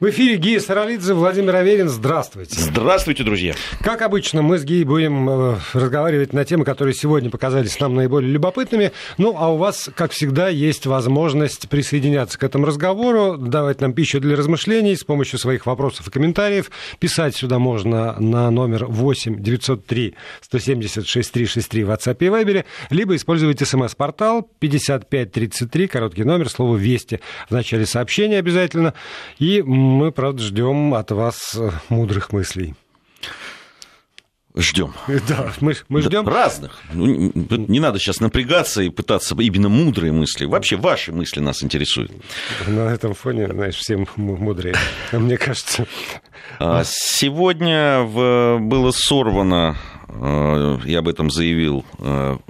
В эфире Гия Саралидзе, Владимир Аверин. Здравствуйте. Здравствуйте, друзья. Как обычно, мы с Гией будем разговаривать на темы, которые сегодня показались нам наиболее любопытными. Ну, а у вас, как всегда, есть возможность присоединяться к этому разговору, давать нам пищу для размышлений с помощью своих вопросов и комментариев. Писать сюда можно на номер 8-903-176-363 в WhatsApp и Viber, либо использовать смс-портал 5533, короткий номер, слово «Вести» в начале сообщения обязательно. И мы, правда, ждем от вас мудрых мыслей. Ждем. Да, мы ждем. Да, разных. Не надо сейчас напрягаться и пытаться именно мудрые мысли. Вообще ваши мысли нас интересуют. На этом фоне, знаешь, все мудрые, мне кажется. Сегодня было сорвано, я об этом заявил,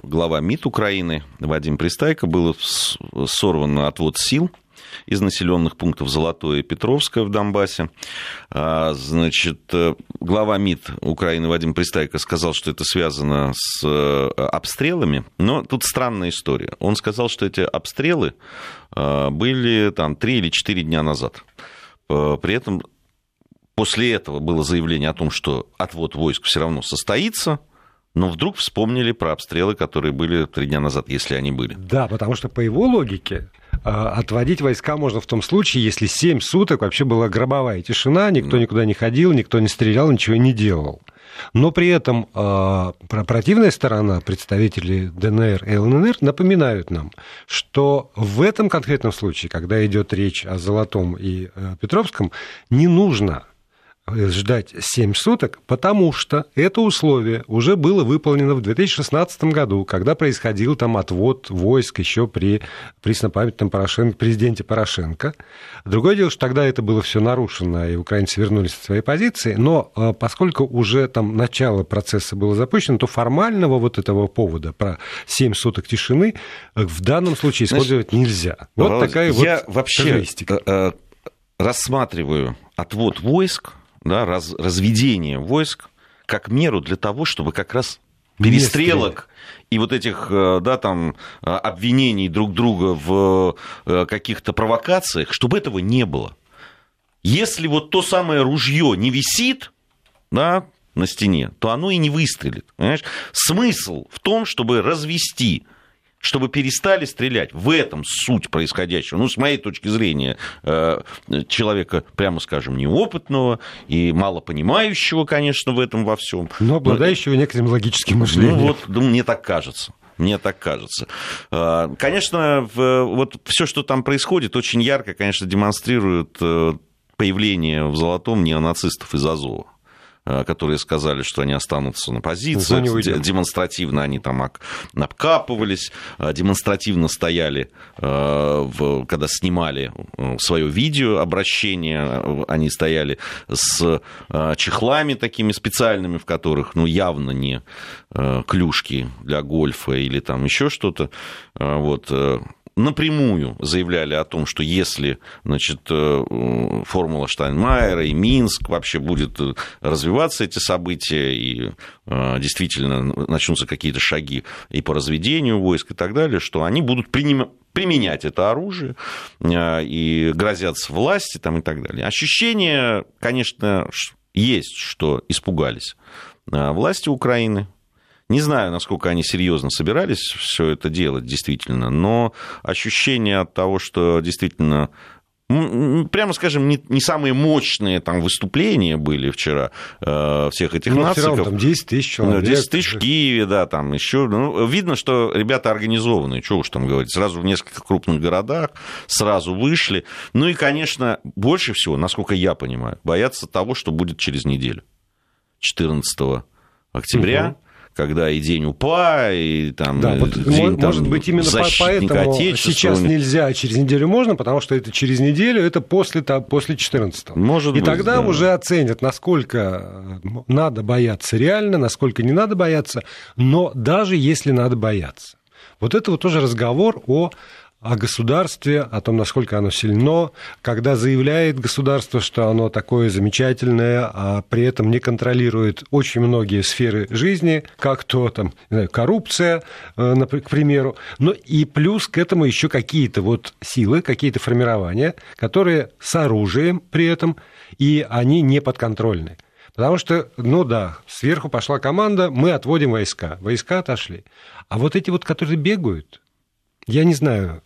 глава МИД Украины Вадим Пристайко, было сорвано отвод сил из населенных пунктов Золотое и Петровское в Донбассе. Значит, глава МИД Украины Вадим Пристайко сказал, что это связано с обстрелами, но тут странная история. Он сказал, что эти обстрелы были там 3 или 4 дня назад. При этом после этого было заявление о том, что отвод войск все равно состоится. Но вдруг вспомнили про обстрелы, которые были 3 дня назад, если они были. Да, потому что по его логике отводить войска можно в том случае, если 7 суток вообще была гробовая тишина, никто никуда не ходил, никто не стрелял, ничего не делал. Но при этом противная сторона, представители ДНР и ЛНР, напоминают нам, что в этом конкретном случае, когда идет речь о Золотом и Петровском, не нужно ждать 7 суток, потому что это условие уже было выполнено в 2016 году, когда происходил там отвод войск еще при преснопамятном президенте Порошенко. Другое дело, что тогда это было все нарушено, и украинцы вернулись в свои позиции, но поскольку уже там начало процесса было запущено, то формального вот этого повода про 7 суток тишины в данном случае использовать нельзя. Вот такая я вот характеристика. Я вообще рассматриваю отвод войск, да, разведение войск как меру для того, чтобы как раз перестрелок и вот этих, да, там, обвинений друг друга в каких-то провокациях, чтобы этого не было. Если вот то самое ружье не висит, да, на стене, то оно и не выстрелит. Понимаешь? Смысл в том, чтобы развести, чтобы перестали стрелять. В этом суть происходящего. Ну, с моей точки зрения, человека, прямо скажем, неопытного и мало понимающего, конечно, в этом во всем. Но обладающего некоторым логическим мышлением. Ну, вот, да, мне так кажется. Мне так кажется. Конечно, вот все, что там происходит, очень ярко, конечно, демонстрирует появление в Золотом неонацистов из Азова, которые сказали, что они останутся на позициях, демонстративно они там обкапывались, демонстративно стояли, когда снимали свое видео обращение, они стояли с чехлами такими специальными, в которых, ну, явно не клюшки для гольфа или там еще что-то, вот. Напрямую заявляли о том, что если, значит, формула Штайнмайера и Минск вообще будет развиваться, эти события, и действительно начнутся какие-то шаги и по разведению войск и так далее, что они будут применять это оружие и грозятся власти там, и так далее. Ощущение, конечно, есть, что испугались власти Украины. Не знаю, насколько они серьезно собирались все это делать, действительно, но ощущение от того, что действительно, прямо скажем, не самые мощные там выступления были вчера всех этих нациков. Вчера там 10 тысяч человек. 10 тысяч в Киеве, да, там еще. Ну, видно, что ребята организованные, чего уж там говорить, сразу в нескольких крупных городах, сразу вышли. Ну и, конечно, больше всего, насколько я понимаю, боятся того, что будет через неделю, 14 октября. Угу. Когда и день УПА, и там, да, вот, день, может там, быть, именно поэтому сейчас нельзя, а через неделю можно, потому что это через неделю, это после 14-го. Может и быть, тогда да. Уже оценят, насколько надо бояться реально, насколько не надо бояться, но даже если надо бояться. Вот это вот тоже разговор о о государстве, о том, насколько оно сильно, когда заявляет государство, что оно такое замечательное, а при этом не контролирует очень многие сферы жизни, как то там, не знаю, коррупция, к примеру. Но и плюс к этому еще какие-то вот силы, какие-то формирования, которые с оружием при этом, и они не подконтрольны. Потому что, ну да, сверху пошла команда, мы отводим войска, войска отошли. А вот эти вот, которые бегают, я не знаю,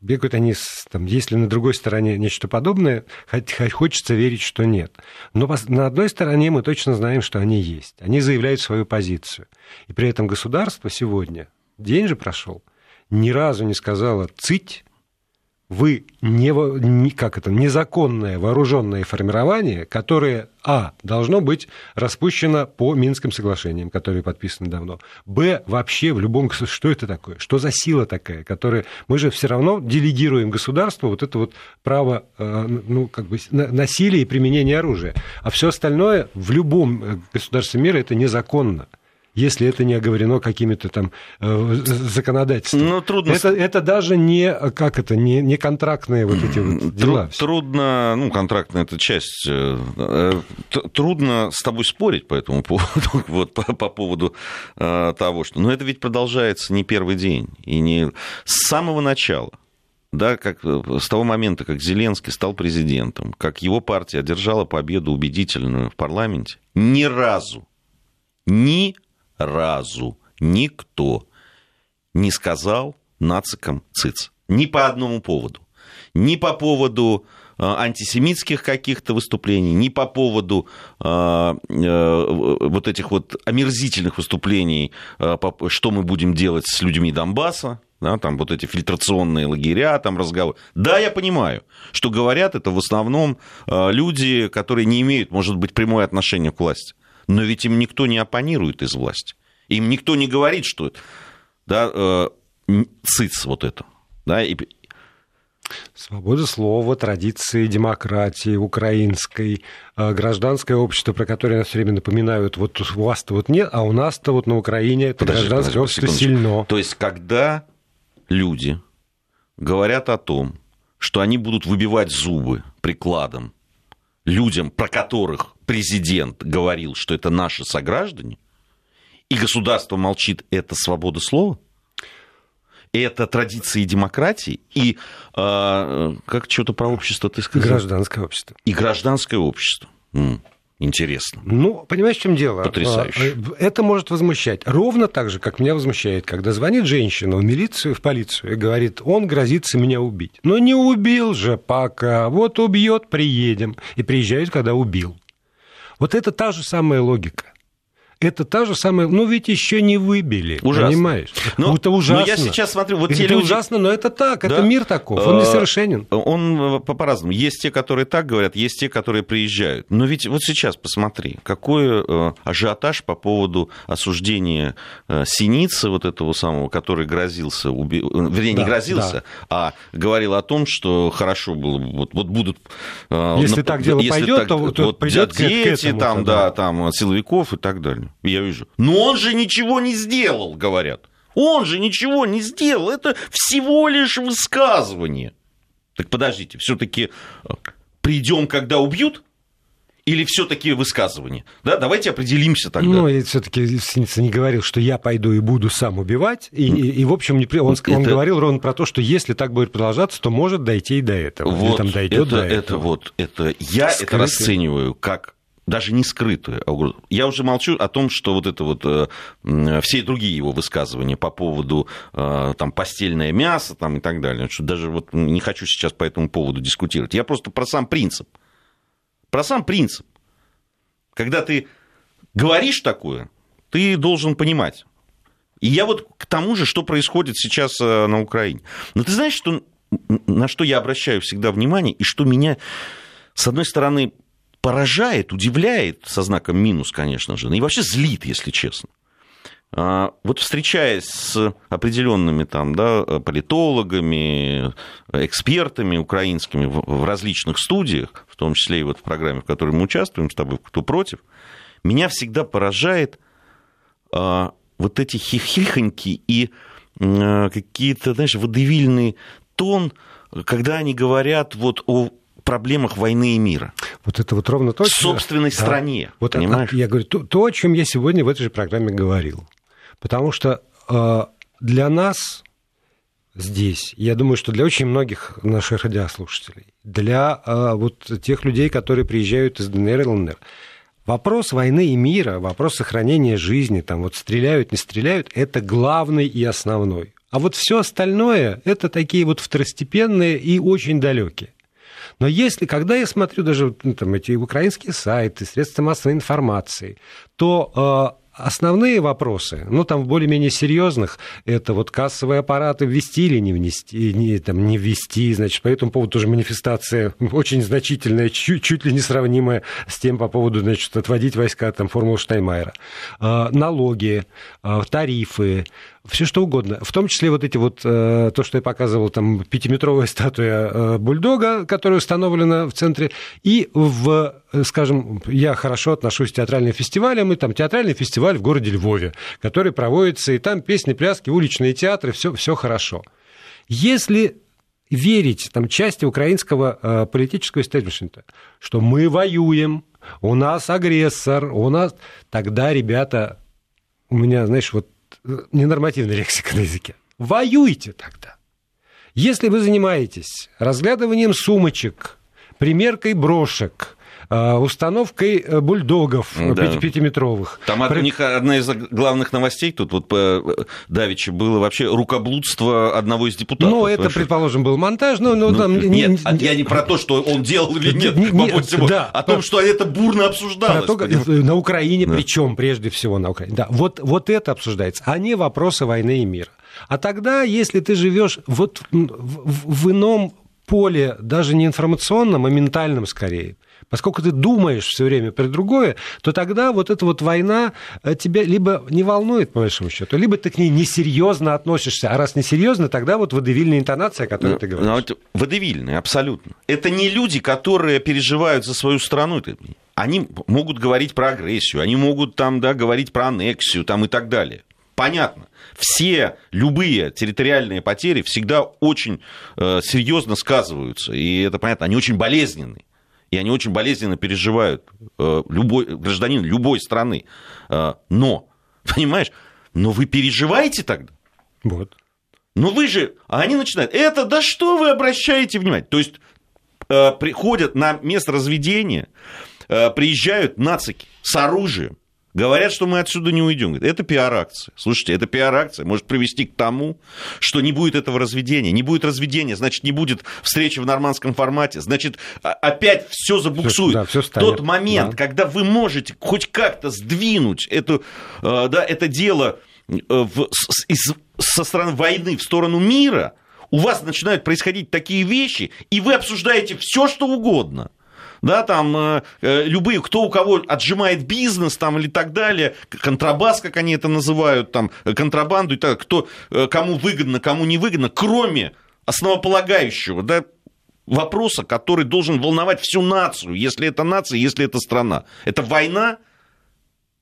бегают они, там, есть ли на другой стороне нечто подобное, хочется верить, что нет. Но на одной стороне мы точно знаем, что они есть. Они заявляют свою позицию. И при этом государство сегодня, день же прошел, ни разу не сказало «цыть», вы незаконное вооруженное формирование, которое, а, должно быть распущено по Минским соглашениям, которые подписаны давно, б, вообще в любом... Что это такое? Что за сила такая, которая... Мы же все равно делегируем государству вот это вот право, ну, как бы, насилия и применения оружия. А все остальное в любом государстве мира это незаконно. Если это не оговорено какими-то там законодательствами. Но трудно... это даже не, как это, не контрактные вот эти вот дела. Трудно, ну, контрактная эта часть, трудно с тобой спорить по этому поводу, вот, по поводу того, что... Но это ведь продолжается не первый день, и не с самого начала. Да, как, с того момента, как Зеленский стал президентом, как его партия одержала победу убедительную в парламенте, ни разу никто не сказал нацикам циц. Ни по одному поводу. Ни по поводу антисемитских каких-то выступлений, ни по поводу вот этих вот омерзительных выступлений, что мы будем делать с людьми Донбасса, да, там вот эти фильтрационные лагеря, там разговоры. Да, я понимаю, что говорят это в основном люди, которые не имеют, может быть, прямое отношение к власти. Но ведь им никто не оппонирует из власти. Им никто не говорит, что да, циц вот это. Да, и... Свобода слова, традиции демократии украинской, гражданское общество, про которое нас все время напоминают, вот у вас-то вот нет, а у нас-то вот на Украине это гражданское общество сильно. То есть когда люди говорят о том, что они будут выбивать зубы прикладом людям, про которых президент говорил, что это наши сограждане, и государство молчит, это свобода слова, это традиции демократии, и как что-то про общество ты сказал? Гражданское общество. И гражданское общество. Интересно. Ну, понимаешь, в чем дело? Потрясающе. Это может возмущать. Ровно так же, как меня возмущает, когда звонит женщина в милицию, в полицию, и говорит, он грозится меня убить. Но не убил же пока. Вот убьет, приедем. И приезжают, когда убил. Вот это та же самая логика. Это та же самая... Ну, ведь еще не выбили, ужасно. Понимаешь? Но, это ужасно. Но я сейчас смотрю... Вот те люди... ужасно, но это так, да? Это мир таков, он несовершенен. Он по-разному. Есть те, которые так говорят, есть те, которые приезжают. Но ведь вот сейчас посмотри, какой ажиотаж по поводу осуждения Синицы, вот этого самого, который грозился... Вернее, да, не грозился, да, а говорил о том, что хорошо было... Вот будут... Если так дело пойдет, то придет к этому. Там, да, там, силовиков и так далее. Я вижу. Но он же ничего не сделал, говорят. Он же ничего не сделал. Это всего лишь высказывание. Так подождите, все-таки придем, когда убьют? Или все-таки высказывание? Да, давайте определимся тогда. Ну, я все-таки Синица не говорил, что я пойду и буду сам убивать. И в общем, он говорил ровно про то, что если так будет продолжаться, то может дойти и до этого. Вот там дойдет до этого. Я это расцениваю как... Даже не скрытую. Я уже молчу о том, что вот это вот все другие его высказывания по поводу там, постельное мясо там, и так далее. Что даже вот не хочу сейчас по этому поводу дискутировать. Я просто про сам принцип. Про сам принцип. Когда ты говоришь такое, ты должен понимать. И я вот к тому же, что происходит сейчас на Украине. Но ты знаешь, что, на что я обращаю всегда внимание, и что меня, с одной стороны, поражает, удивляет, со знаком минус, конечно же, и вообще злит, если честно. Вот встречаясь с определенными там, да, политологами, экспертами украинскими в различных студиях, в том числе и вот в программе, в которой мы участвуем с тобой, кто против, меня всегда поражает вот эти хихихоньки и какие-то, знаешь, водевильный тон, когда они говорят вот о проблемах войны и мира. Вот это вот ровно то, в собственной стране, вот понимаешь? Я говорю, то, о чем я сегодня в этой же программе говорил. Потому что для нас здесь, я думаю, что для очень многих наших радиослушателей, для вот тех людей, которые приезжают из ДНР и ЛНР, вопрос войны и мира, вопрос сохранения жизни, там вот стреляют, не стреляют, это главный и основной. А вот все остальное, это такие вот второстепенные и очень далекие. Но если, когда я смотрю даже там, эти украинские сайты, средства массовой информации, то основные вопросы, ну, там более-менее серьезных, это вот кассовые аппараты ввести или не внести, не ввести, значит, по этому поводу тоже манифестация очень значительная, чуть ли не сравнимая с тем по поводу, значит, отводить войска, там, формулу Штайнмайера, налоги, тарифы, все что угодно, в том числе вот эти вот, то, что я показывал, там, 5-метровая статуя бульдога, которая установлена в центре, и в, скажем, я хорошо отношусь к театральным фестивалям, и там театральный фестиваль в городе Львове, который проводится, и там песни, пляски, уличные театры, все хорошо. Если верить там части украинского политического истеблишмента, что мы воюем, у нас агрессор, у нас... Тогда, ребята, у меня, знаешь, вот ненормативная лексика на языке. Воюйте тогда. Если вы занимаетесь разглядыванием сумочек, примеркой брошек, установкой бульдогов, да, 5-метровых. Там у них одна из главных новостей тут вот давеча было вообще рукоблудство одного из депутатов. Ну, это, предположим, был монтаж. Но там... Нет, я не про то, что он делал или нет, да, о том, что это бурно обсуждалось. Про то, на Украине, да, причем прежде всего на Украине. Да, вот это обсуждается, а не вопросы войны и мира. А тогда, если ты живешь вот в ином поле, даже не информационном, а ментальном скорее, поскольку ты думаешь все время про другое, то тогда вот эта вот война тебя либо не волнует, по большому счету, либо ты к ней несерьезно относишься. А раз несерьезно, тогда вот водевильная интонация, о которой ты говоришь. Водевильная, абсолютно. Это не люди, которые переживают за свою страну. Они могут говорить про агрессию, они могут там, да, говорить про аннексию там, и так далее. Понятно. Все любые территориальные потери всегда очень серьезно сказываются. И это понятно. Они очень болезненны. И они очень болезненно переживают, любой гражданин любой страны. Но, понимаешь, но вы переживаете тогда? Вот. Но вы же... А они начинают. Это да что вы обращаете внимание? То есть приходят на место разведения, приезжают нацики с оружием, говорят, что мы отсюда не уйдем. Это пиар-акция. Слушайте, это пиар-акция может привести к тому, что не будет этого разведения. Не будет разведения, значит, не будет встречи в нормандском формате. Значит, опять все забуксует. Да, всё станет. Тот момент, да, когда вы можете хоть как-то сдвинуть это дело со стороны войны в сторону мира, у вас начинают происходить такие вещи, и вы обсуждаете все, что угодно. Да, там любые, кто у кого отжимает бизнес там, или так далее, контрабас, как они это называют, там, контрабанду, и так, кто, кому выгодно, кому не выгодно, кроме основополагающего, да, вопроса, который должен волновать всю нацию, если это нация, если это страна. Это война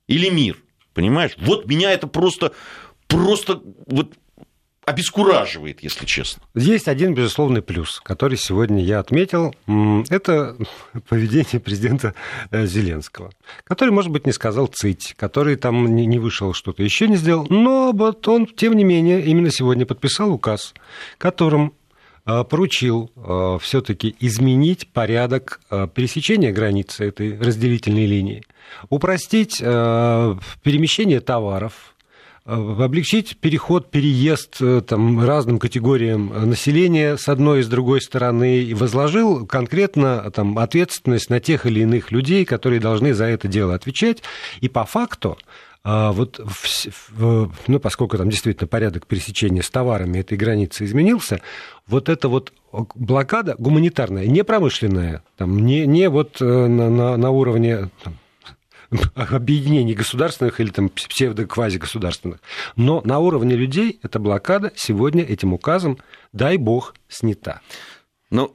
или мир, понимаешь? Вот меня это просто вот обескураживает, если честно. Есть один безусловный плюс, который сегодня я отметил. Это поведение президента Зеленского, который, может быть, не сказал цыть, который там не вышел, что-то еще не сделал, но вот он, тем не менее, именно сегодня подписал указ, которым поручил все-таки изменить порядок пересечения границы этой разделительной линии, упростить перемещение товаров, облегчить переход, переезд там, разным категориям населения с одной и с другой стороны, и возложил конкретно там, ответственность на тех или иных людей, которые должны за это дело отвечать. И по факту, вот, ну, поскольку там действительно порядок пересечения с товарами этой границы изменился, вот эта вот блокада гуманитарная, не промышленная, там, не вот на уровне... Там, объединений государственных или там псевдо-квази-государственных. Но на уровне людей эта блокада сегодня этим указом, дай бог, снята. Ну,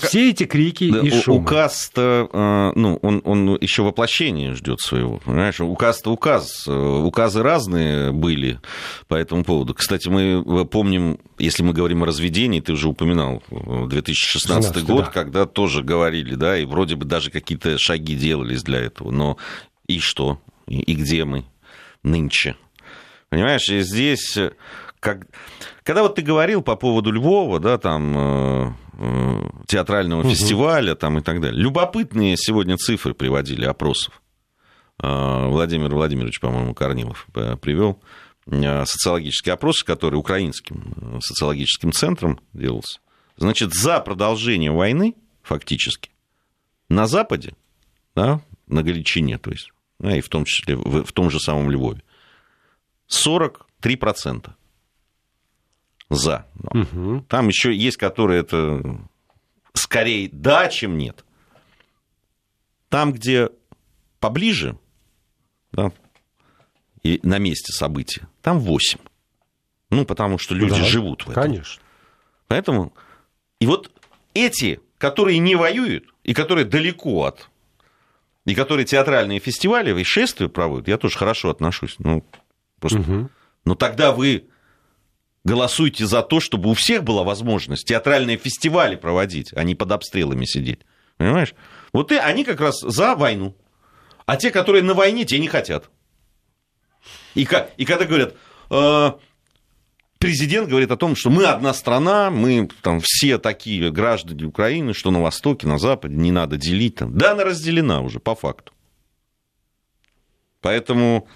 все эти крики да, и шумы. Указ-то, ну, он еще воплощение ждет своего, понимаешь? Указ-то указ. Указы разные были по этому поводу. Кстати, мы помним, если мы говорим о разведении, ты уже упоминал 2016 год, да. Когда тоже говорили, да, и вроде бы даже какие-то шаги делались для этого. Но и что? И где мы нынче? Понимаешь, и здесь... Когда вот ты говорил по поводу Львова, да, там, театрального фестиваля там, и так далее, любопытные сегодня цифры приводили опросов. Владимир Владимирович, по-моему, Корнилов привел социологический опрос, который украинским социологическим центром делался. Значит, за продолжение войны, фактически, на Западе, да, на Галичине, то есть, да, и в том числе в том же самом Львове, 43% за. Угу. Там еще есть, которые это скорее да, чем нет. Там, где поближе, да, и на месте события, там 8. Ну, потому что люди да, живут в этом. Конечно. Поэтому... И вот эти, которые не воюют, и которые далеко от... И которые театральные фестивали и шествия проводят, я тоже хорошо отношусь. Ну, просто... Угу. Но тогда вы голосуйте за то, чтобы у всех была возможность театральные фестивали проводить, а не под обстрелами сидеть. Понимаешь? Вот и они как раз за войну. А те, которые на войне, те не хотят. И когда говорят, президент говорит о том, что мы одна страна, мы там все такие граждане Украины, что на Востоке, на Западе, не надо делить. Там. Да, она разделена уже, по факту. Поэтому...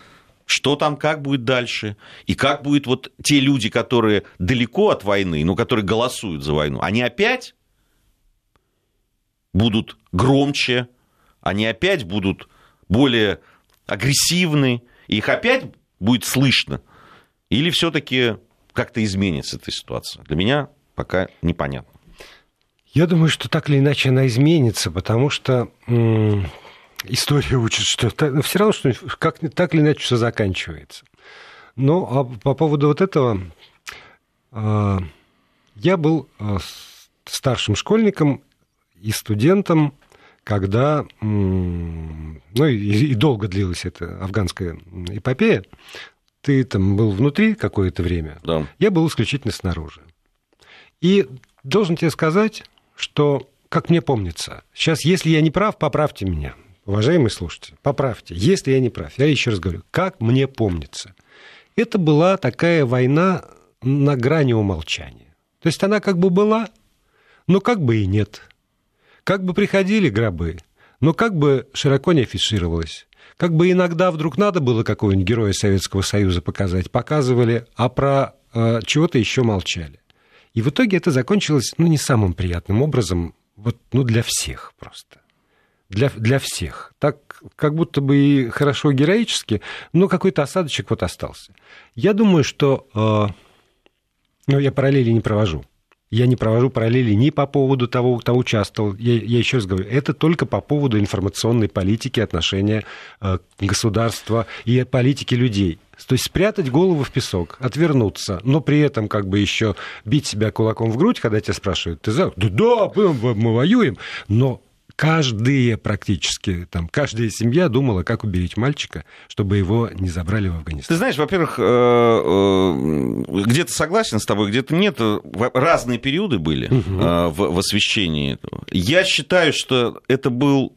Что там, как будет дальше? И как будут вот те люди, которые далеко от войны, но которые голосуют за войну, они опять будут громче, они опять будут более агрессивны, их опять будет слышно? Или все-таки как-то изменится эта ситуация? Для меня пока непонятно. Я думаю, что так или иначе она изменится, потому что... История учит, что все равно что как, так или иначе все заканчивается. Ну, а по поводу вот этого, я был старшим школьником и студентом, когда, ну, и долго длилась эта афганская эпопея. Ты там был внутри какое-то время, да. Я был исключительно снаружи. И должен тебе сказать, что, как мне помнится, сейчас, если я не прав, поправьте меня. Уважаемые слушатели, поправьте, если я не прав. Я еще раз говорю, как мне помнится. Это была такая война на грани умолчания. То есть она как бы была, но как бы и нет. Как бы приходили гробы, но как бы широко не афишировалось. Как бы иногда вдруг надо было какого-нибудь героя Советского Союза показать, показывали, а про чего-то еще молчали. И в итоге это закончилось, ну, не самым приятным образом, вот, ну, для всех просто. Для всех. Так как будто бы и хорошо героически, но какой-то осадочек вот остался. Я думаю, что... Но я параллели не провожу. Я не провожу параллели ни по поводу того, кто участвовал. Я еще раз говорю, это только по поводу информационной политики, отношения государства и политики людей. То есть спрятать голову в песок, отвернуться, но при этом как бы еще бить себя кулаком в грудь, когда тебя спрашивают, ты за... Да, мы воюем, но... Каждая практически, там, каждая семья думала, как уберечь мальчика, чтобы его не забрали в Афганистан. Ты знаешь, во-первых, где-то согласен с тобой, где-то нет. Разные периоды были в освещении. Я считаю, что это была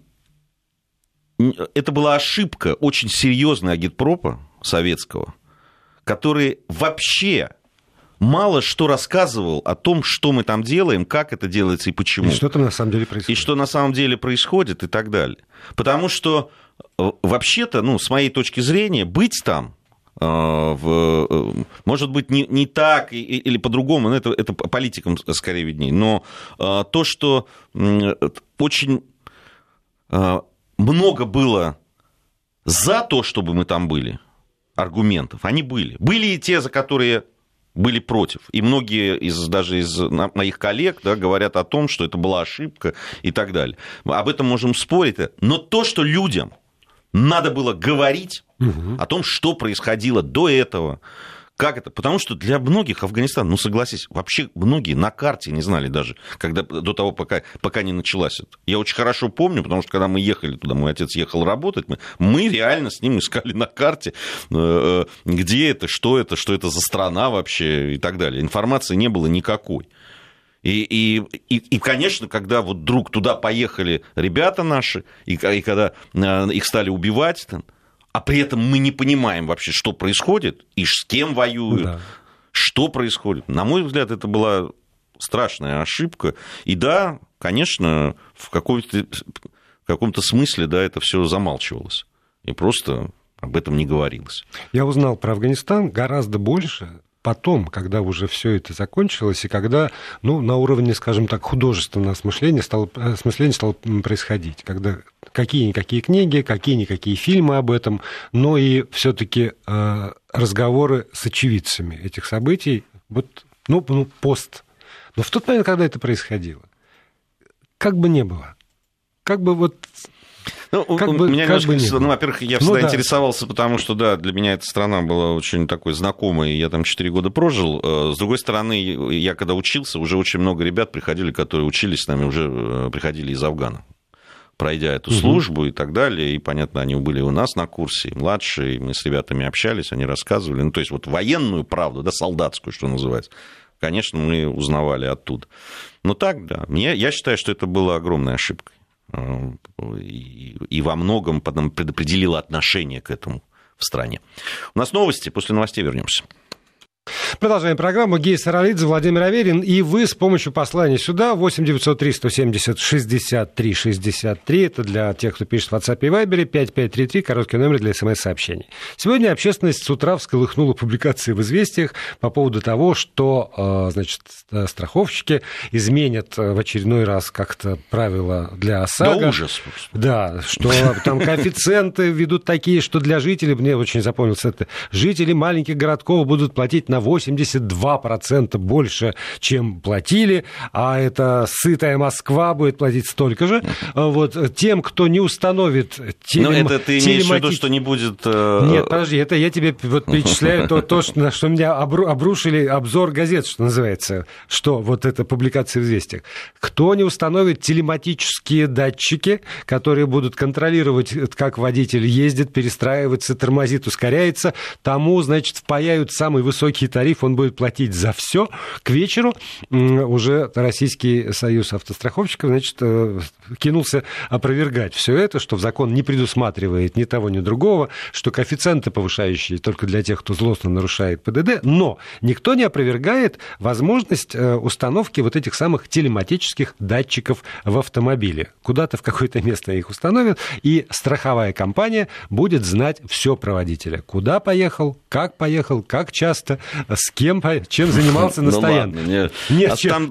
ошибка очень серьезная агитпропа советского, который вообще... мало что рассказывал о том, что мы там делаем, как это делается и почему. И что там на самом деле происходит. И что на самом деле происходит и так далее. Потому что вообще-то, ну, с моей точки зрения, быть там, может быть, не так или по-другому, это политикам скорее виднее, но то, что очень много было за то, чтобы мы там были, аргументов, они были. Были и те, за которые... были против. И многие даже из моих коллег, да, говорят о том, что это была ошибка и так далее. Об этом можем спорить. Но то, что людям надо было говорить о том, что происходило до этого, Как это? Потому что для многих Афганистан, ну согласись, вообще многие на карте не знали даже, когда, до того, пока не началась это. Я очень хорошо помню, потому что когда мы ехали туда, мой отец ехал работать, мы реально с ним искали на карте, где это, что это за страна вообще и так далее. Информации не было никакой. И, конечно, когда вот вдруг туда поехали ребята наши, и когда их стали убивать, а при этом мы не понимаем вообще, что происходит, и с кем воюют, да. Что происходит. На мой взгляд, это была страшная ошибка. И да, конечно, в каком-то смысле, да, это все замалчивалось. И просто об этом не говорилось. Я узнал про Афганистан гораздо больше потом, когда уже все это закончилось, и когда, на уровне, скажем так, художественного осмысления стало происходить, когда какие-никакие книги, какие-никакие фильмы об этом, но и все-таки разговоры с очевидцами этих событий, пост. Но в тот момент, когда это происходило, как бы не было, как бы вот... Во-первых, я всегда интересовался, потому что, да, для меня эта страна была очень такой знакомой, я там 4 года прожил. С другой стороны, я когда учился, уже очень много ребят приходили, которые учились с нами, уже приходили из Афгана, пройдя эту службу и так далее. И, понятно, они были у нас на курсе, и младшие, и мы с ребятами общались, они рассказывали. Ну, то есть, вот военную правду, да, солдатскую, что называется, конечно, мы узнавали оттуда. Но так, да, я считаю, что это была огромная ошибка. И во многом потом предопределило отношение к этому в стране. У нас новости, после новостей вернемся. Продолжаем программу. Гия Саралидзе, Владимир Аверин. И вы с помощью послания сюда 8-903-170-63-63. Это для тех, кто пишет в WhatsApp и Viber. 5533, короткий номер для СМС-сообщений. Сегодня общественность с утра всколыхнула публикации в «Известиях» по поводу того, что, страховщики изменят в очередной раз как-то правила для ОСАГО. Да, ужас. Да, что там коэффициенты ведут такие, что для жителей, мне очень запомнилось это, жители маленьких городков будут платить на 82% больше, чем платили, а это сытая Москва будет платить столько же. Вот тем, кто не установит Но это ты имеешь в виду, что не будет... Нет, подожди, это я тебе вот перечисляю то, на что меня обрушили обзор газет, что называется, что вот это публикация в «Известиях». Кто не установит телематические датчики, которые будут контролировать, как водитель ездит, перестраивается, тормозит, ускоряется, тому, значит, впаяют самый высокий тариф, он будет платить за все. К вечеру уже Российский Союз автостраховщиков, значит, кинулся опровергать все это, что в закон не предусматривает ни того, ни другого, что коэффициенты повышающие только для тех, кто злостно нарушает ПДД, но никто не опровергает возможность установки вот этих самых телематических датчиков в автомобиле. Куда-то в какое-то место их установят, и страховая компания будет знать все про водителя. Куда поехал, как часто, с кем, чем занимался на стоянке.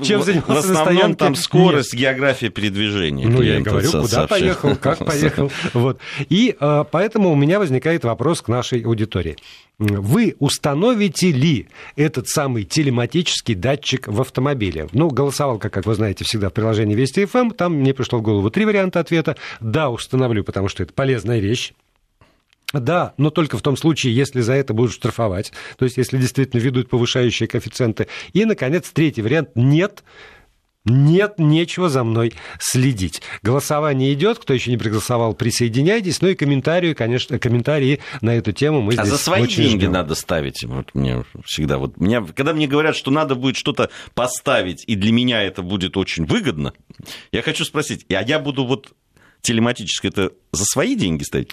Чем занимался на стоянке. В основном там скорость, география передвижения. Я говорю, куда поехал, как поехал. Вот. И поэтому у меня возникает вопрос к нашей аудитории. Вы установите ли этот самый телематический датчик в автомобиле? Голосовалка, как вы знаете, всегда в приложении Вести FM. Там мне пришло в голову 3 варианта ответа. Да, установлю, потому что это полезная вещь. Да, но только в том случае, если за это будут штрафовать, то есть если действительно ведут повышающие коэффициенты. И, наконец, 3-й вариант – нет, нечего за мной следить. Голосование идет, кто еще не проголосовал, присоединяйтесь, и комментарии на эту тему мы здесь очень ждем. А за свои деньги надо ставить, когда мне говорят, что надо будет что-то поставить, и для меня это будет очень выгодно, я хочу спросить, а я буду телематически это за свои деньги ставить?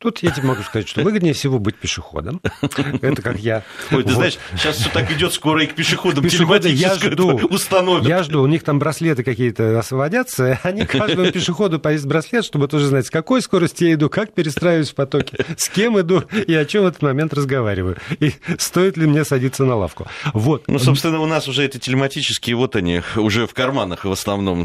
Тут я тебе могу сказать, что выгоднее всего быть пешеходом. Это как я. Ой, ты знаешь, сейчас все так идет, скоро и к пешеходам телематическую установят. Я жду, у них там браслеты какие-то освободятся, они каждому пешеходу повесят браслет, чтобы тоже знать, с какой скоростью я иду, как перестраиваюсь в потоке, с кем иду и о чем в этот момент разговариваю. И стоит ли мне садиться на лавку. Собственно, у нас уже эти телематические, они уже в карманах в основном.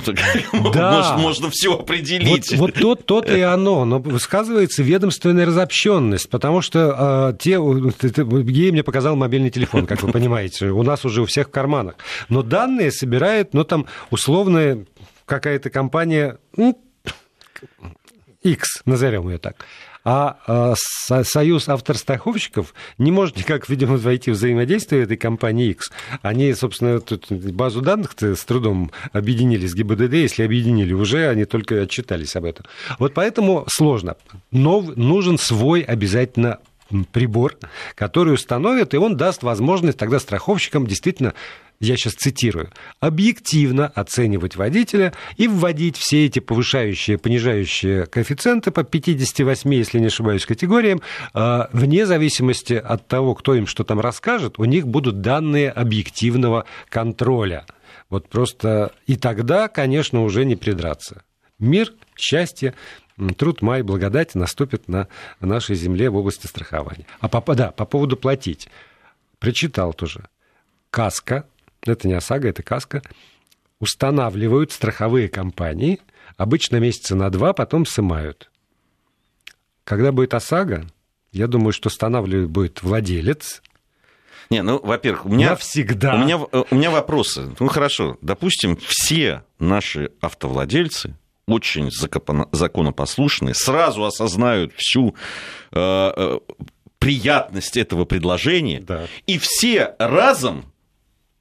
Да. Можно все определить. Вот то-то и оно. Но высказывается ведомство разобщенность, потому что ей мне показал мобильный телефон, как вы понимаете, у нас уже у всех в карманах. Но данные собирает, условная какая-то компания X, назовем ее так. а Союз автостраховщиков не может никак, видимо, войти в взаимодействие этой компании X. Они, собственно, тут базу данных-то с трудом объединили с ГИБДД, если объединили уже, они только отчитались об этом. Вот поэтому сложно. Но нужен свой обязательно прибор, который установят, и он даст возможность тогда страховщикам действительно, я сейчас цитирую, объективно оценивать водителя и вводить все эти повышающие, понижающие коэффициенты по 58, если не ошибаюсь, категориям, вне зависимости от того, кто им что там расскажет, у них будут данные объективного контроля. Вот просто и тогда, конечно, уже не придраться. Мир, счастье, труд, май, благодать наступит на нашей земле в области страхования. А по поводу платить. Прочитал тоже. Каска, это не ОСАГО, это каска, устанавливают страховые компании, обычно месяца на два, потом сымают. Когда будет ОСАГО, я думаю, что устанавливает будет владелец. Не, ну, во-первых, у меня вопросы. Ну, хорошо, допустим, все наши автовладельцы очень законопослушные, сразу осознают всю приятность этого предложения, да, и все разом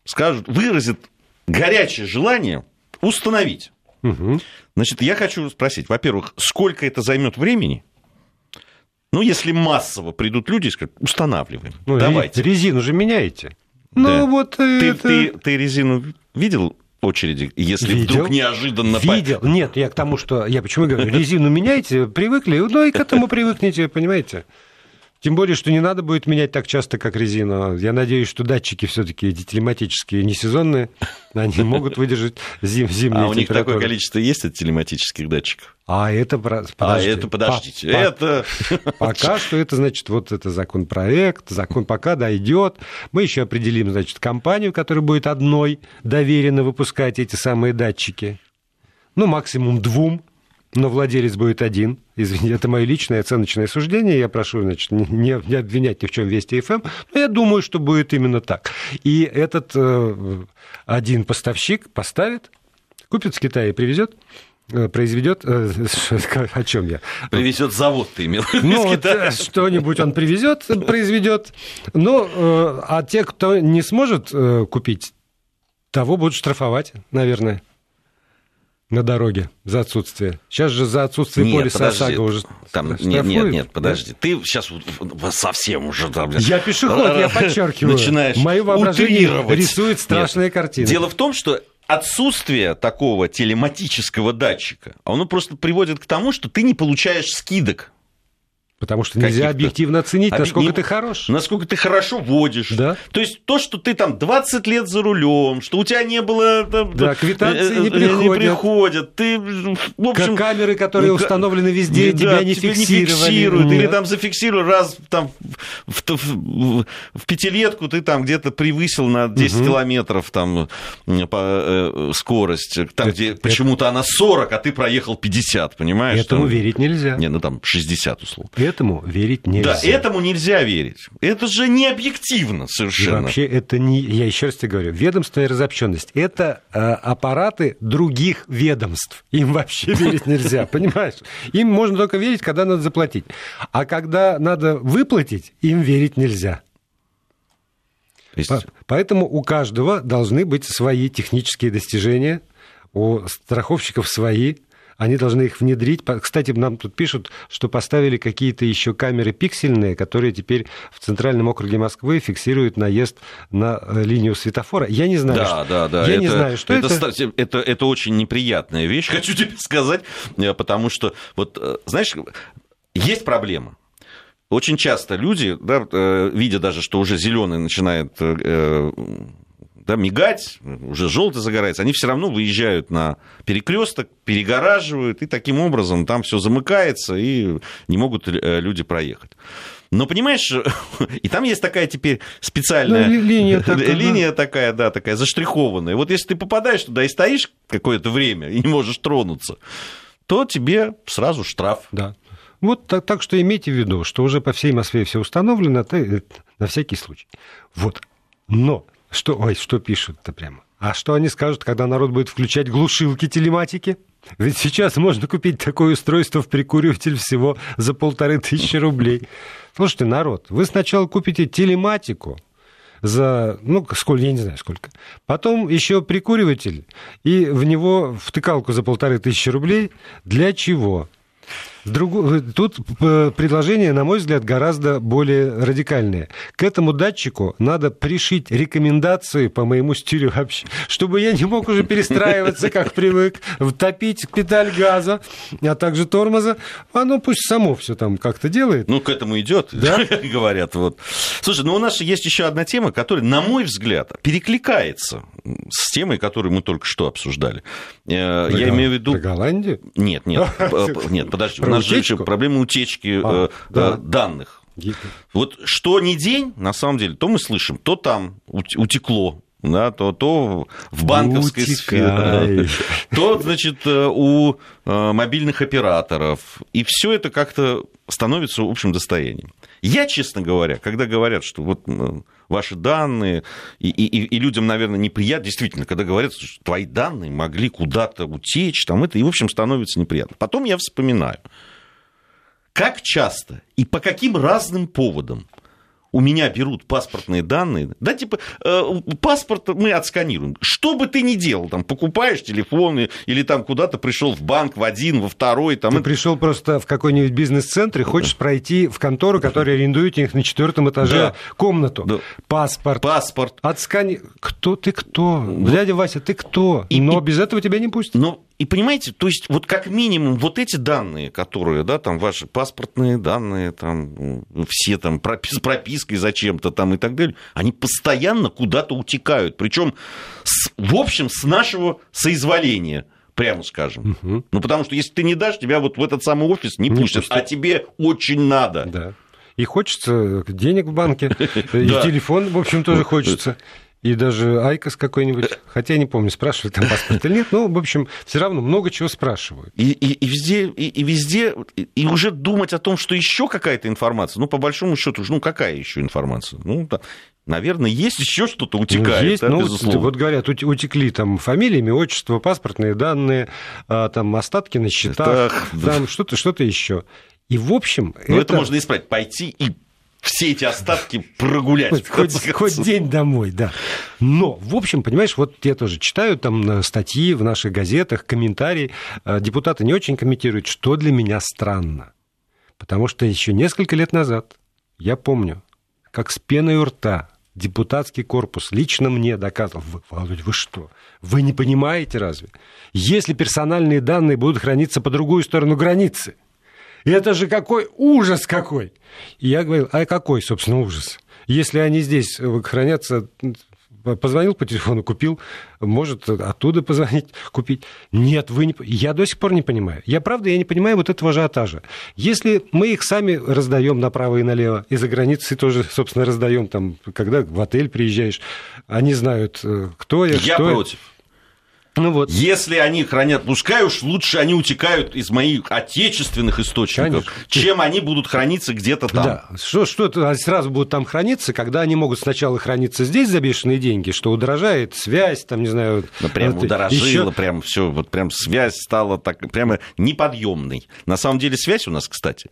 скажут, выразят горячее желание установить. Угу. Значит, я хочу спросить, во-первых, сколько это займет времени? Ну, если массово придут люди и скажут, устанавливаем, ну, давайте. Резину же меняете. Ну, да. Вот ты резину видел? Очереди, если видел, вдруг неожиданно... Видел. Нет, я к тому, что... Я почему говорю, резину меняйте, привыкли, ну и к этому привыкните, понимаете? Тем более, что не надо будет менять так часто, как резину. Я надеюсь, что датчики все-таки эти телематические, не сезонные, они могут выдержать зимние температуры. А у них такое количество есть от телематических датчиков? Подождите. Пока что это, значит, вот это законопроект, закон пока дойдет. Мы еще определим, значит, компанию, которая будет одной доверенно выпускать эти самые датчики. Ну, максимум двум, но владелец будет один. Извините, это мое личное оценочное суждение. Я прошу, значит, не обвинять ни в чем Вести FM. Но я думаю, что будет именно так. И этот один поставщик поставит, купит с Китая и привезет. Произведет, о чем я? Привезет завод, ты имел в виду? Ну, вот, что-нибудь он привезет, произведет. Ну, а те, кто не сможет купить, того будут штрафовать, наверное, на дороге за отсутствие. Сейчас же за отсутствие полиса ОСАГО уже там, штрафуют. Нет, подожди. Да? Ты сейчас совсем уже... Там, я пешеход, я подчеркиваю. Начинаешь мое воображение утрировать. Рисует страшные картины. Дело в том, что отсутствие такого телематического датчика, оно просто приводит к тому, что ты не получаешь скидок. Потому что нельзя объективно оценить, насколько ты хорош. Насколько ты хорошо водишь. Да? То есть то, что ты там 20 лет за рулем, что у тебя не было... Там, да, квитанции не приходят. Ты, в общем, камеры, которые установлены везде, тебя не фиксируют. Или там зафиксируют раз там, в пятилетку ты там где-то превысил на 10 километров там, скорость. Там, где почему-то она 40, а ты проехал 50, понимаешь? Этому верить нельзя. Не, ну там 60 условно. Этому верить нельзя. Да, этому нельзя верить. Это же не объективно совершенно. И вообще это не... Я еще раз тебе говорю, ведомственная разобщенность – это аппараты других ведомств. Им вообще верить нельзя, понимаешь? Им можно только верить, когда надо заплатить. А когда надо выплатить, им верить нельзя. Поэтому у каждого должны быть свои технические достижения, у страховщиков свои. Они должны их внедрить. Кстати, нам тут пишут, что поставили какие-то еще камеры пиксельные, которые теперь в Центральном округе Москвы фиксируют наезд на линию светофора. Я не знаю, это очень неприятная вещь, хочу тебе сказать, потому что, вот, знаешь, есть проблема. Очень часто люди, да, видя даже, что уже зеленый начинает... мигать, уже желтый загорается, они все равно выезжают на перекресток, перегораживают, и таким образом там все замыкается, и не могут люди проехать. Но, понимаешь, и там есть такая теперь специальная линия такая, да, такая заштрихованная. Вот если ты попадаешь туда и стоишь какое-то время и не можешь тронуться, то тебе сразу штраф. Да. Вот так что имейте в виду, что уже по всей Москве все установлено, на всякий случай. Вот. Но... Что пишут-то прямо? А что они скажут, когда народ будет включать глушилки телематики? Ведь сейчас можно купить такое устройство в прикуриватель всего за 1500 рублей. Слушайте, народ, вы сначала купите телематику за, ну, сколько, я не знаю, сколько. Потом еще прикуриватель, и в него втыкалку за 1500 рублей. Для чего? Тут предложение, на мой взгляд, гораздо более радикальное. К этому датчику надо пришить рекомендации по моему стилю вообще, чтобы я не мог уже перестраиваться, как привык, втопить педаль газа, а также тормоза. Оно пусть само все там как-то делает. Ну, к этому идет, да? Говорят. Вот. Слушай, ну у нас есть еще одна тема, которая, на мой взгляд, перекликается с темой, которую мы только что обсуждали. Я имею в виду... Про Голландию? Нет, нет, нет, подожди. У нас же еще проблема утечки данных. Вот что ни день, на самом деле, то мы слышим, то там утекло, да, то в банковской сфере, то, значит, у мобильных операторов. И все это как-то становится общим достоянием. Я, честно говоря, когда говорят, что вот ваши данные, и людям, наверное, неприятно, действительно, когда говорят, что твои данные могли куда-то утечь, там это, и, в общем, становится неприятно. Потом я вспоминаю, как часто и по каким разным поводам у меня берут паспортные данные. Да, типа, паспорт мы отсканируем. Что бы ты ни делал, там, покупаешь телефон или там куда-то пришел в банк, в один, во второй. Там... Ты пришел просто в какой-нибудь бизнес-центр и хочешь пройти в контору, которая арендует у них на 4-м этаже комнату. Да. Паспорт. Отсканируй. Кто ты кто? Дядя Вася, ты кто? Но без этого тебя не пустят. И понимаете, то есть вот как минимум вот эти данные, которые, да, там ваши паспортные данные, там все там с пропиской зачем-то там и так далее, они постоянно куда-то утекают, причем в общем с нашего соизволения, прямо скажем. Угу. Ну потому что если ты не дашь, тебя вот в этот самый офис не пустят, а тебе очень надо. Да. И хочется денег в банке, и телефон, в общем, тоже хочется. И даже Айкос какой-нибудь, хотя я не помню, спрашивали там паспорт или нет, но, в общем, все равно много чего спрашивают. И везде, и уже думать о том, что еще какая-то информация, ну, по большому счету, ну, какая еще информация? Ну, да, наверное, есть еще что-то утекает, есть, да, ну, безусловно. Вот говорят, утекли там фамилии, имя, отчество, паспортные данные, там остатки на счетах, там что-то еще. И, в общем... Ну, это можно исправить, пойти и... Все эти остатки прогулять. Хоть день домой, да. Но, в общем, понимаешь, вот я тоже читаю там статьи в наших газетах, комментарии. Депутаты не очень комментируют, что для меня странно. Потому что еще несколько лет назад, я помню, как с пеной у рта депутатский корпус лично мне доказывал. Володь, вы что? Вы не понимаете разве? Если персональные данные будут храниться по другую сторону границы, это же какой ужас какой! И я говорил, а какой, собственно, ужас? Если они здесь хранятся, позвонил по телефону, купил, может оттуда позвонить, купить. Нет, вы не... Я до сих пор не понимаю. Я не понимаю вот этого ажиотажа. Если мы их сами раздаем направо и налево, и за границей тоже, собственно, раздаем, там, когда в отель приезжаешь, они знают, кто я, что я. Против. Ну вот. Если они хранят, пускай уж лучше они утекают из моих отечественных источников, конечно, чем они будут храниться где-то там. Да. Что сразу будут там храниться, когда они могут сначала храниться здесь за бешеные деньги, что удорожает связь, там, не знаю... Ну, прям вот, удорожила, еще... прям все, вот прям связь стала так, прямо неподъемной. На самом деле связь у нас, кстати...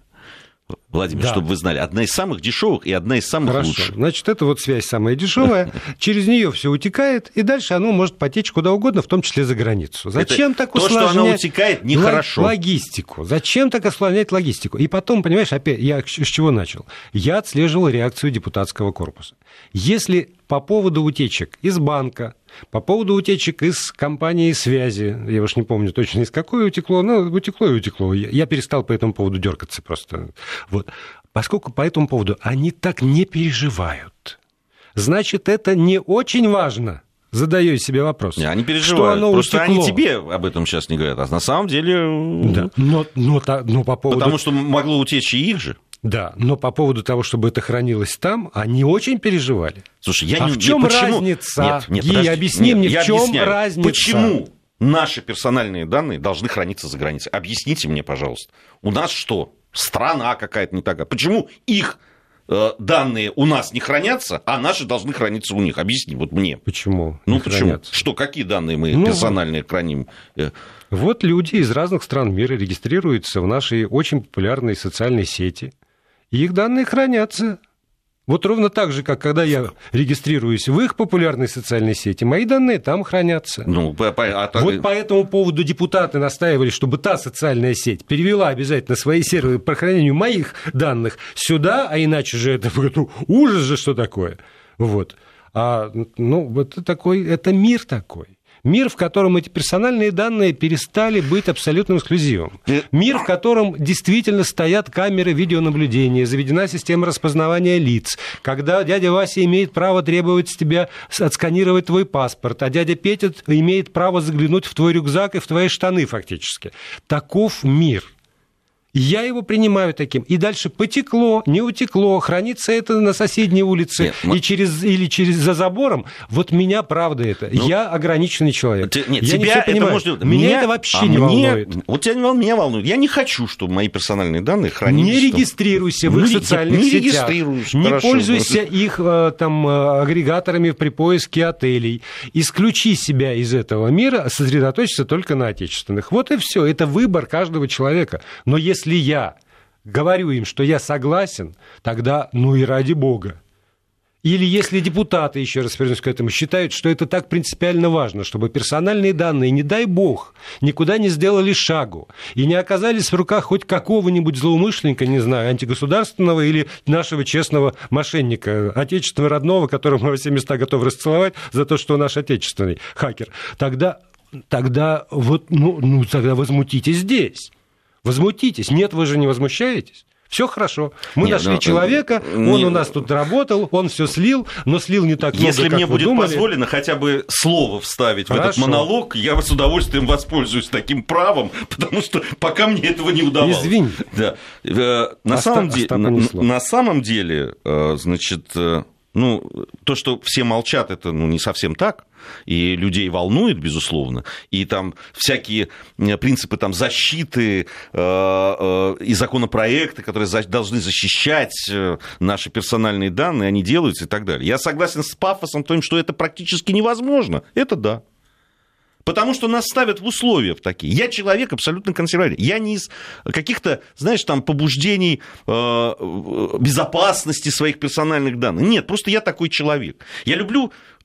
Владимир, да, чтобы вы знали, одна из самых дешевых и одна из самых лучших. Значит, это вот связь самая дешевая, через нее все утекает, и дальше оно может потечь куда угодно, в том числе за границу. Зачем так усложнять? То, что оно утекает, нехорошо. Логистику. Зачем так усложнять логистику? И потом, понимаешь, опять я с чего начал? Я отслеживал реакцию депутатского корпуса. Если по поводу утечек из банка, по поводу утечек из компании связи, я уж не помню точно, из какой утекло, но утекло и утекло. Я перестал по этому поводу дергаться просто. Вот. Поскольку по этому поводу они так не переживают, значит, это не очень важно. Задаю себе вопрос. Они переживают, что оно просто утекло. Они тебе об этом сейчас не говорят, а на самом деле... Да. Но по поводу... Потому что могло утечь и их же. Да, но по поводу того, чтобы это хранилось там, они очень переживали. Слушай, я не... в чем разница? Гия, объясни мне, в чем разница? Почему наши персональные данные должны храниться за границей? Объясните мне, пожалуйста. У нас что? Страна какая-то не такая. Почему их данные у нас не хранятся, а наши должны храниться у них. Объясни вот мне. Почему? Ну почему? Хранятся? Что, какие данные мы персональные храним? Вот люди из разных стран мира регистрируются в нашей очень популярной социальной сети, и их данные хранятся. Вот ровно так же, как когда я регистрируюсь в их популярной социальной сети, мои данные там хранятся. Ну, вот по этому поводу депутаты настаивали, чтобы та социальная сеть перевела обязательно свои серверы по хранению моих данных сюда, а иначе же это ужас же, что такое. Вот. Это мир такой. Мир, в котором эти персональные данные перестали быть абсолютным эксклюзивом. Мир, в котором действительно стоят камеры видеонаблюдения, заведена система распознавания лиц, когда дядя Вася имеет право требовать с тебя отсканировать твой паспорт, а дядя Петя имеет право заглянуть в твой рюкзак и в твои штаны фактически. Таков мир. Я его принимаю таким. И дальше потекло, не утекло, хранится это на соседней улице или через за забором. Вот меня, правда, это. Я ограниченный человек. Меня это вообще не волнует. Вот тебя меня волнует. Я не хочу, чтобы мои персональные данные хранились. Не регистрируйся в их социальных сетях. Не пользуйся их агрегаторами при поиске отелей. Исключи себя из этого мира, сосредоточься только на отечественных. Вот и все. Это выбор каждого человека. Но если я говорю им, что я согласен, тогда ну и ради бога. Или если депутаты, еще раз вернусь к этому, считают, что это так принципиально важно, чтобы персональные данные, не дай бог, никуда не сделали шагу и не оказались в руках хоть какого-нибудь злоумышленника, не знаю, антигосударственного или нашего честного мошенника, отечественного родного, которого мы во все места готовы расцеловать за то, что он наш отечественный хакер, тогда возмутитесь здесь. Возмутитесь. Нет, вы же не возмущаетесь. Все хорошо. Мы нашли человека, он у нас тут работал, он все слил, но слил не так много, как вы думали. Если мне будет позволено хотя бы слово вставить в этот монолог, я с удовольствием воспользуюсь таким правом, потому что пока мне этого не удавалось. Извини. Да. На самом деле, значит, то, что все молчат, это не совсем так. И людей волнует, безусловно, и там всякие принципы там, защиты и законопроекты, которые должны защищать наши персональные данные, они делаются и так далее. Я согласен с пафосом в том, что это практически невозможно. Это да. Потому что нас ставят в условия в такие. Я человек абсолютно консервативный. Я не из каких-то, побуждений безопасности своих персональных данных. Нет, просто я такой человек.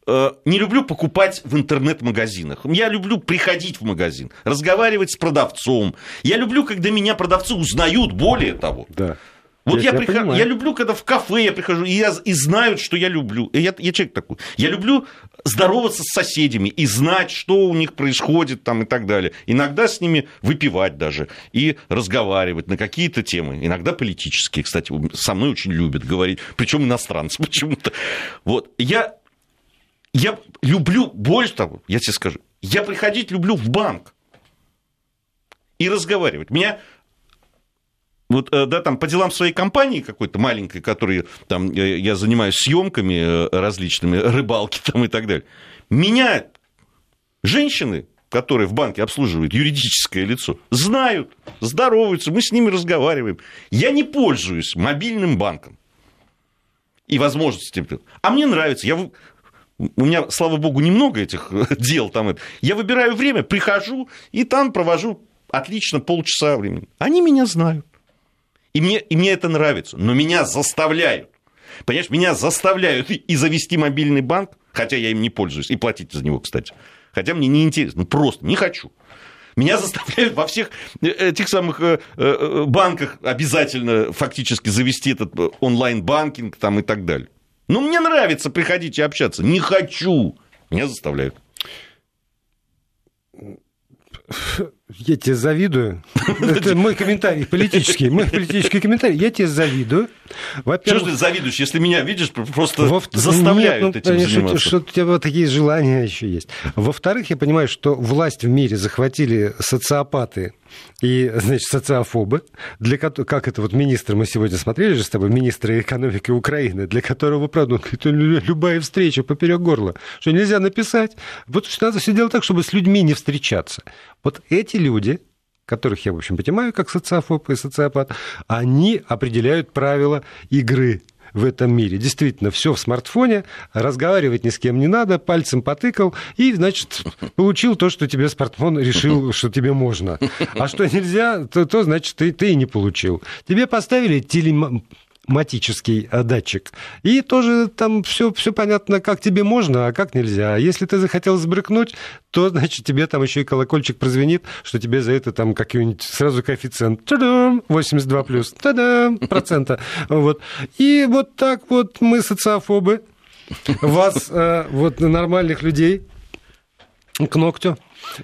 Не люблю покупать в интернет-магазинах. Я люблю приходить в магазин, разговаривать с продавцом. Я люблю, когда меня продавцы узнают, более того. Да. Вот я люблю, когда в кафе я прихожу, и знают, что я люблю. Я человек такой. Я люблю здороваться с соседями и знать, что у них происходит там, и так далее. Иногда с ними выпивать даже и разговаривать на какие-то темы. Иногда политические, кстати. Со мной очень любят говорить. Причем иностранцы почему-то. Вот. Я люблю, больше того, я тебе скажу, я приходить люблю в банк и разговаривать. Меня по делам своей компании какой-то маленькой, которой там, я занимаюсь съемками различными, рыбалки там, и так далее, меня женщины, которые в банке обслуживают юридическое лицо, знают, здороваются, мы с ними разговариваем. Я не пользуюсь мобильным банком и возможностями. А мне нравится, у меня, слава богу, немного этих дел там. Я выбираю время, прихожу и там провожу отлично полчаса времени. Они меня знают. И мне это нравится. Но меня заставляют. Понимаешь, меня заставляют и завести мобильный банк, хотя я им не пользуюсь, и платить за него, кстати. Хотя мне не интересно, просто не хочу. Меня заставляют во всех этих самых банках обязательно фактически завести этот онлайн-банкинг там, и так далее. Ну, мне нравится приходить и общаться. Не хочу. Меня заставляют. Я тебе завидую. Это мой комментарий политический. Мой политический комментарий. Я тебе завидую. Во-первых, что ж ты завидуешь, если меня видишь, просто заставляют этим заниматься. Что-то у тебя такие желания еще есть. Во-вторых, я понимаю, что власть в мире захватили социопаты и, социофобы, как это министр, мы сегодня смотрели же с тобой, министра экономики Украины, для которого, правда, любая встреча поперек горла, что нельзя написать. Вот надо все делать так, чтобы с людьми не встречаться. Вот эти люди, которых я, в общем, понимаю, как социофоб и социопат, они определяют правила игры в этом мире. Действительно, все в смартфоне, разговаривать ни с кем не надо, пальцем потыкал и, значит, получил то, что тебе смартфон решил, что тебе можно. А что нельзя, то значит, ты и не получил. Тебе поставили телематический датчик. И тоже там все понятно, как тебе можно, а как нельзя. Если ты захотел сбрыкнуть, то, значит, тебе там еще и колокольчик прозвенит, что тебе за это там какой-нибудь сразу коэффициент. Та-дам! 82 плюс. Та-дам! Процента. Вот. И вот так вот мы социофобы. Вас, вот нормальных людей, к ногтю.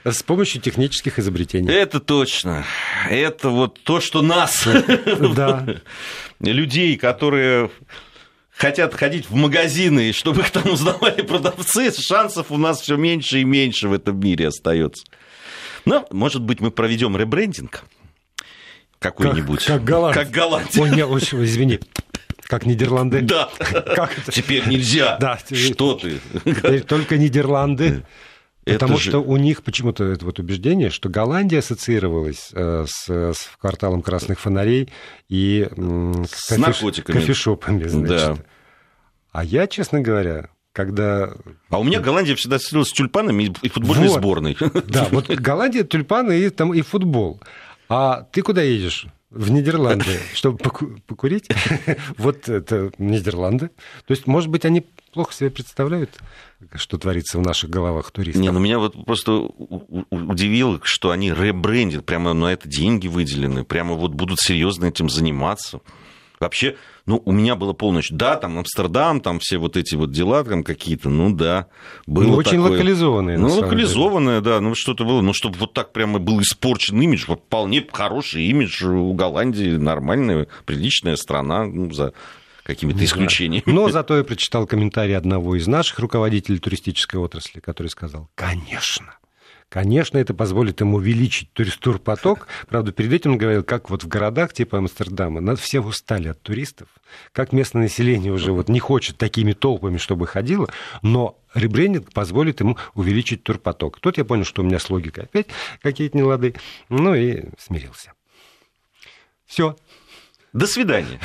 С помощью технических изобретений. Это точно. Это вот то, что нас, людей, которые хотят ходить в магазины, и чтобы их там узнавали продавцы, шансов у нас все меньше и меньше в этом мире остается. Но, может быть, мы проведем ребрендинг какой-нибудь. Как Голландия. Ой, нет, извини. Как Нидерланды. Да. Как это? Теперь нельзя. Да. Что ты? Теперь только Нидерланды. Потому это что у них почему-то это вот убеждение, что Голландия ассоциировалась с кварталом красных фонарей и с наркотиками, кофешопами, значит. Да. А я, честно говоря, когда... А у меня Голландия всегда ассоциировалась с тюльпанами и футбольной вот. Сборной. Да, вот Голландия, тюльпаны и футбол. А ты куда едешь? В Нидерланды, чтобы покурить. Вот это Нидерланды. То есть, может быть, они плохо себе представляют, что творится в наших головах туристов. Не, ну меня вот просто удивило, что они ребрендят, прямо на это деньги выделены, прямо вот будут серьезно этим заниматься. Вообще, ну, у меня было полночь. Да, там Амстердам, там все вот эти вот дела там какие-то, ну да. Было ну, очень такое... локализованное. Ну, локализованное, да, ну что-то было. Ну, чтобы вот так прямо был испорчен имидж, вот вполне хороший имидж у Голландии, нормальная, приличная страна, ну, за какими-то исключениями. Да. Но зато я прочитал комментарий одного из наших руководителей туристической отрасли, который сказал, конечно. Конечно, это позволит им увеличить турпоток. Правда, перед этим он говорил, как вот в городах типа Амстердама, все устали от туристов, как местное население уже вот не хочет такими толпами, чтобы ходило, но ребрендинг позволит ему увеличить турпоток. Тут я понял, что у меня с логикой опять какие-то нелады, ну и смирился. Все. До свидания.